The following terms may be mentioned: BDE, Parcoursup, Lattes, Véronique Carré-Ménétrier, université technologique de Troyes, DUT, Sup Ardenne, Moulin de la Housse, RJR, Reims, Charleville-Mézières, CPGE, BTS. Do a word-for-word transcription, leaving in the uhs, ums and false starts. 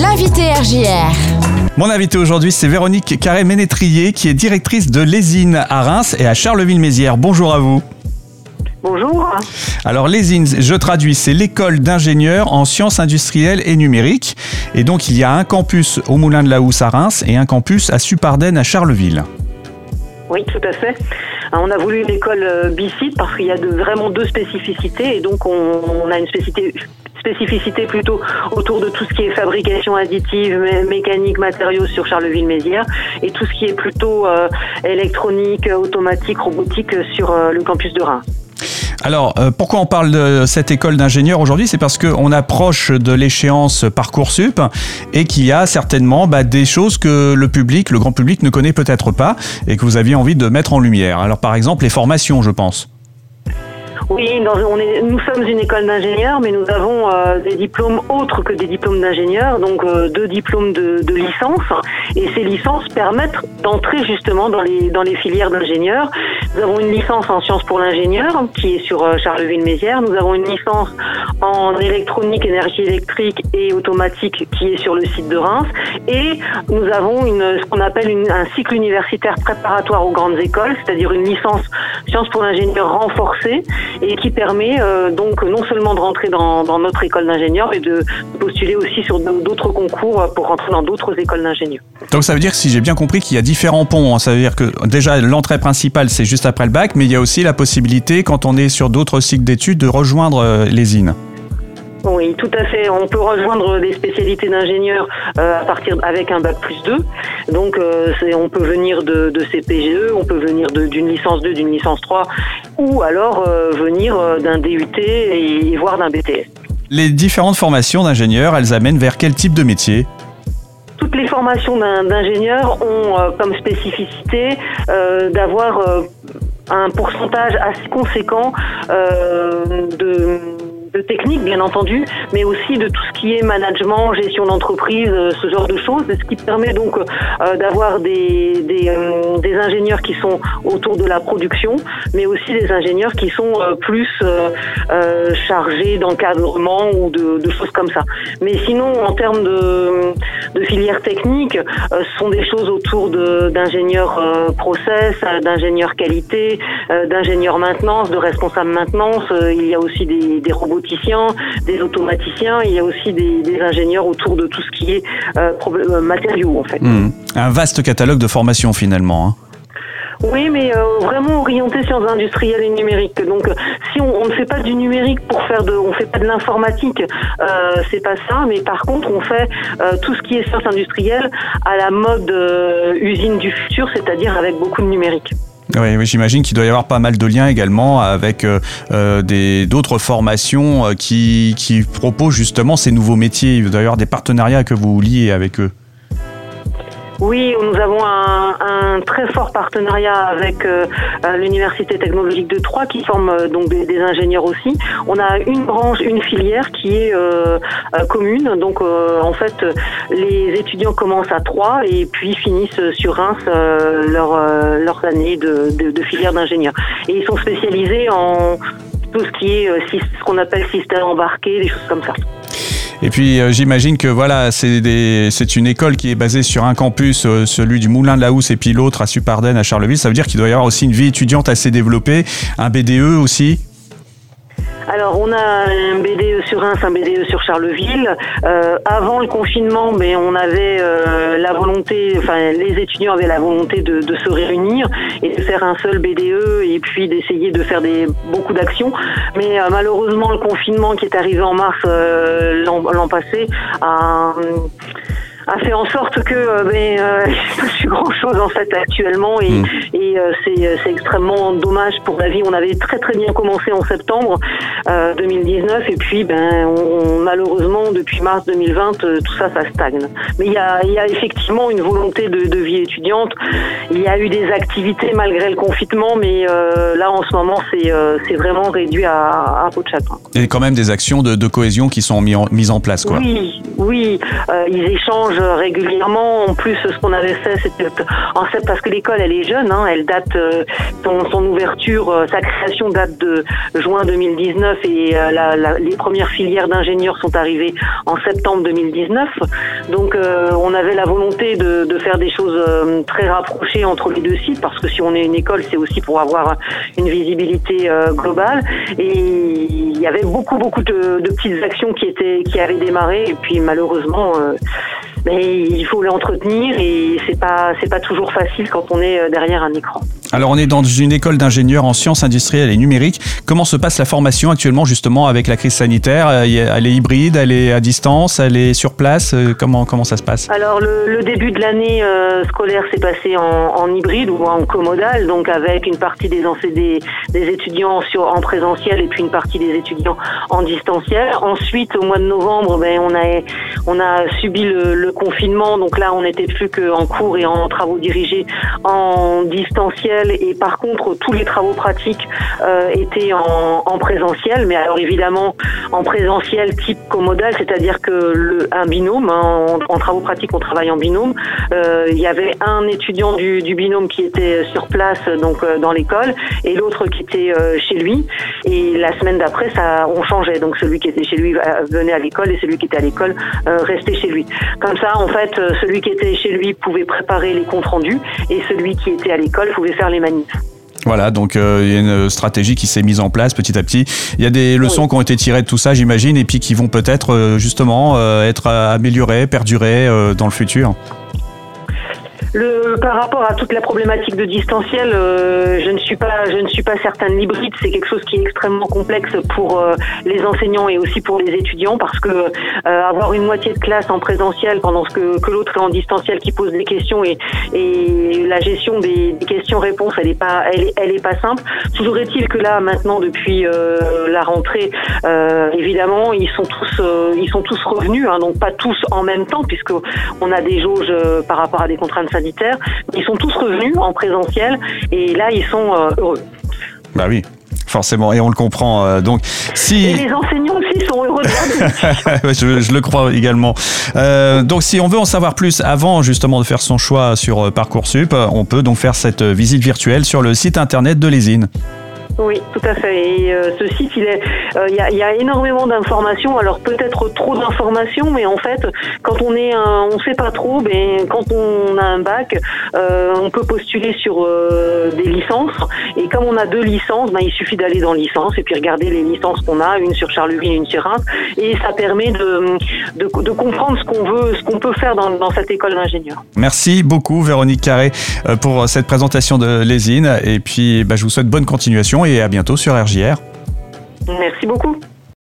L'invité R J R. Mon invité aujourd'hui, c'est Véronique Carré-Ménétrier, qui est directrice de l'E S I N à Reims et à Charleville-Mézières. Bonjour à vous. Bonjour. Alors l'E S I N, je traduis, c'est l'école d'ingénieurs en sciences industrielles et numériques. Et donc il y a un campus au Moulin de la Housse à Reims et un campus à Sup Ardenne à Charleville. Oui, tout à fait. On a voulu une école bicide parce qu'il y a de, vraiment deux spécificités. Et donc on, on a une spécificité... spécificité plutôt autour de tout ce qui est fabrication additive, mé- mécanique, matériaux sur Charleville-Mézières et tout ce qui est plutôt euh, électronique, automatique, robotique sur euh, le campus de Reims. Alors, euh, pourquoi on parle de cette école d'ingénieurs aujourd'hui ? C'est parce qu'on approche de l'échéance Parcoursup et qu'il y a certainement bah, des choses que le public, le grand public ne connaît peut-être pas et que vous aviez envie de mettre en lumière. Alors par exemple, les formations, je pense. Oui, dans, on est, nous sommes une école d'ingénieurs, mais nous avons euh, des diplômes autres que des diplômes d'ingénieurs, donc euh, deux diplômes de, de licence. Et ces licences permettent d'entrer justement dans les, dans les filières d'ingénieurs. Nous avons une licence en sciences pour l'ingénieur, qui est sur euh, Charleville-Mézières. Nous avons une licence en électronique, énergie électrique et automatique, qui est sur le site de Reims. Et nous avons une, ce qu'on appelle une, un cycle universitaire préparatoire aux grandes écoles, c'est-à-dire une licence sciences pour l'ingénieur renforcée, et qui permet euh, donc non seulement de rentrer dans, dans notre école d'ingénieurs, mais de postuler aussi sur d'autres concours pour rentrer dans d'autres écoles d'ingénieurs. Donc ça veut dire, si j'ai bien compris, qu'il y a différents ponts. Hein. Ça veut dire que déjà l'entrée principale, c'est juste après le bac, mais il y a aussi la possibilité, quand on est sur d'autres cycles d'études, de rejoindre euh, l'E S I N. Oui, tout à fait. On peut rejoindre des spécialités d'ingénieurs euh, à partir avec un bac plus deux. Donc, euh, c'est, on peut venir de, de C P G E, on peut venir de, d'une licence deux, d'une licence trois, ou alors euh, venir d'un D U T et, et voire d'un B T S. Les différentes formations d'ingénieurs, elles amènent vers quel type de métier ? Toutes les formations d'ingénieurs ont euh, comme spécificité euh, d'avoir euh, un pourcentage assez conséquent euh, de... de technique, bien entendu, mais aussi de tout ce qui est management, gestion d'entreprise, ce genre de choses, ce qui permet donc euh, d'avoir des, des, euh, des ingénieurs qui sont autour de la production, mais aussi des ingénieurs qui sont euh, plus euh, euh, chargés d'encadrement ou de, de choses comme ça. Mais sinon, en termes de, de filières techniques, euh, ce sont des choses autour de, d'ingénieurs euh, process, d'ingénieurs qualité, euh, d'ingénieurs maintenance, de responsables maintenance. Euh, il y a aussi des, des robots des automaticiens, il y a aussi des, des ingénieurs autour de tout ce qui est euh, problème, euh, matériaux en fait. Mmh. Un vaste catalogue de formations finalement. Hein. Oui, mais euh, vraiment orienté sciences industrielles et numériques. Donc, si on, on ne fait pas du numérique pour faire de, on fait pas de l'informatique, euh, c'est pas ça. Mais par contre, on fait euh, tout ce qui est sciences industrielles à la mode euh, usine du futur, c'est-à-dire avec beaucoup de numérique. Oui, oui, j'imagine qu'il doit y avoir pas mal de liens également avec euh, des, d'autres formations qui, qui proposent justement ces nouveaux métiers. Il doit y avoir des partenariats que vous liez avec eux. Oui, nous avons un, un très fort partenariat avec euh, l'université technologique de Troyes qui forme euh, donc des, des ingénieurs aussi. On a une branche, une filière qui est euh, commune. Donc euh, en fait, les étudiants commencent à Troyes et puis finissent sur Reims euh, leur, euh, leurs années de, de, de filière d'ingénieurs. Et ils sont spécialisés en tout ce qui est euh, ce qu'on appelle système embarqué, des choses comme ça. Et puis euh, j'imagine que voilà, c'est, des, c'est une école qui est basée sur un campus, euh, celui du Moulin de la Housse et puis l'autre à Sup Ardenne à Charleville. Ça veut dire qu'il doit y avoir aussi une vie étudiante assez développée, un B D E aussi. Alors on a un B D E sur Reims, un B D E sur Charleville. Euh, avant le confinement, mais on avait euh, la volonté, enfin les étudiants avaient la volonté de, de se réunir et de faire un seul B D E et puis d'essayer de faire des beaucoup d'actions. Mais euh, malheureusement le confinement qui est arrivé en mars euh, l'an, l'an passé a a fait en sorte que mais euh, je suis grand chose en fait actuellement et, mmh. et euh, c'est, c'est extrêmement dommage pour la vie. On avait très très bien commencé en septembre euh, deux mille dix-neuf et puis ben on, malheureusement depuis mars deux mille vingt euh, tout ça ça stagne. Mais il y a, y a effectivement une volonté de, de vie étudiante. Il y a eu des activités malgré le confinement, mais euh, là en ce moment c'est euh, c'est vraiment réduit à, à peau de châtain. Et quand même des actions de, de cohésion qui sont mises en, mis en place quoi. Oui oui euh, ils échangent. change régulièrement. En plus, ce qu'on avait fait, c'était en fait, parce que l'école, elle est jeune, hein, elle date, euh, son, son ouverture, euh, sa création date de juin deux mille dix-neuf et euh, la, la, les premières filières d'ingénieurs sont arrivées en septembre deux mille dix-neuf. Donc, euh, on avait la volonté de, de faire des choses euh, très rapprochées entre les deux sites, parce que si on est une école, c'est aussi pour avoir une visibilité euh, globale. Et il y avait beaucoup, beaucoup de, de petites actions qui étaient, qui avaient démarré, et puis malheureusement, euh, mais il faut l'entretenir, et c'est pas, c'est pas toujours facile quand on est derrière un écran. Alors, on est dans une école d'ingénieurs en sciences industrielles et numériques. Comment se passe la formation actuellement, justement, avec la crise sanitaire? Elle est hybride, elle est à distance, elle est sur place? Comment, comment ça se passe? Alors, le, le début de l'année euh, scolaire s'est passé en, en hybride ou en comodal, donc avec une partie des, des, des étudiants sur, en présentiel, et puis une partie des étudiants en distanciel. Ensuite, au mois de novembre, ben, on, a, on a subi le, le confinement, donc là, on n'était plus qu'en cours et en travaux dirigés en distanciel. Et par contre, tous les travaux pratiques euh, étaient en, en présentiel, mais alors évidemment en présentiel type comodal, c'est-à-dire que le, un binôme, hein, en, en travaux pratiques on travaille en binôme. Euh, il y avait un étudiant du, du binôme qui était sur place, donc euh, dans l'école, et l'autre qui était euh, chez lui. Et la semaine d'après, ça, on changeait. Donc celui qui était chez lui venait à l'école, et celui qui était à l'école euh, restait chez lui. Comme ça, en fait, celui qui était chez lui pouvait préparer les comptes rendus, et celui qui était à l'école pouvait faire les manifs. Voilà, donc euh, il y a une stratégie qui s'est mise en place petit à petit. Il y a des leçons oui. qui ont été tirées de tout ça, j'imagine, et puis qui vont peut-être euh, justement euh, être améliorées, perdurées euh, dans le futur. Le, par rapport à toute la problématique de distanciel, euh, je ne suis pas, je ne suis pas certaine. L'hybride, c'est quelque chose qui est extrêmement complexe pour euh, les enseignants et aussi pour les étudiants, parce que euh, avoir une moitié de classe en présentiel pendant que, que l'autre est en distanciel, qui pose des questions, et, et la gestion des, des questions-réponses, elle est pas, elle, elle est pas simple. Toujours est-il que là, maintenant, depuis euh, la rentrée, euh, évidemment, ils sont tous, euh, ils sont tous revenus, hein, donc pas tous en même temps, puisque on a des jauges euh, par rapport à des contraintes sanitaires. Ils sont tous revenus en présentiel, et là, ils sont euh, heureux. Bah oui, forcément, et on le comprend. Euh, donc, si... Et les enseignants aussi sont heureux de la je, je le crois également. Euh, donc, si on veut en savoir plus avant, justement, de faire son choix sur Parcoursup, on peut donc faire cette visite virtuelle sur le site internet de l'E S I N. Oui, tout à fait. Et euh, ce site, il est, euh, y a, y a énormément d'informations. Alors peut-être trop d'informations, mais en fait, quand on est, un, on sait pas trop. Ben quand on a un bac, euh, on peut postuler sur euh, des licences. Et comme on a deux licences, ben il suffit d'aller dans licence et puis regarder les licences qu'on a, une sur Charleville, une sur Reims, et ça permet de, de, de comprendre ce qu'on veut, ce qu'on peut faire dans, dans cette école d'ingénieur. Merci beaucoup, Véronique Carré, pour cette présentation de l'E S I N. Et puis, ben, je vous souhaite bonne continuation. Et à bientôt sur R J R. Merci beaucoup.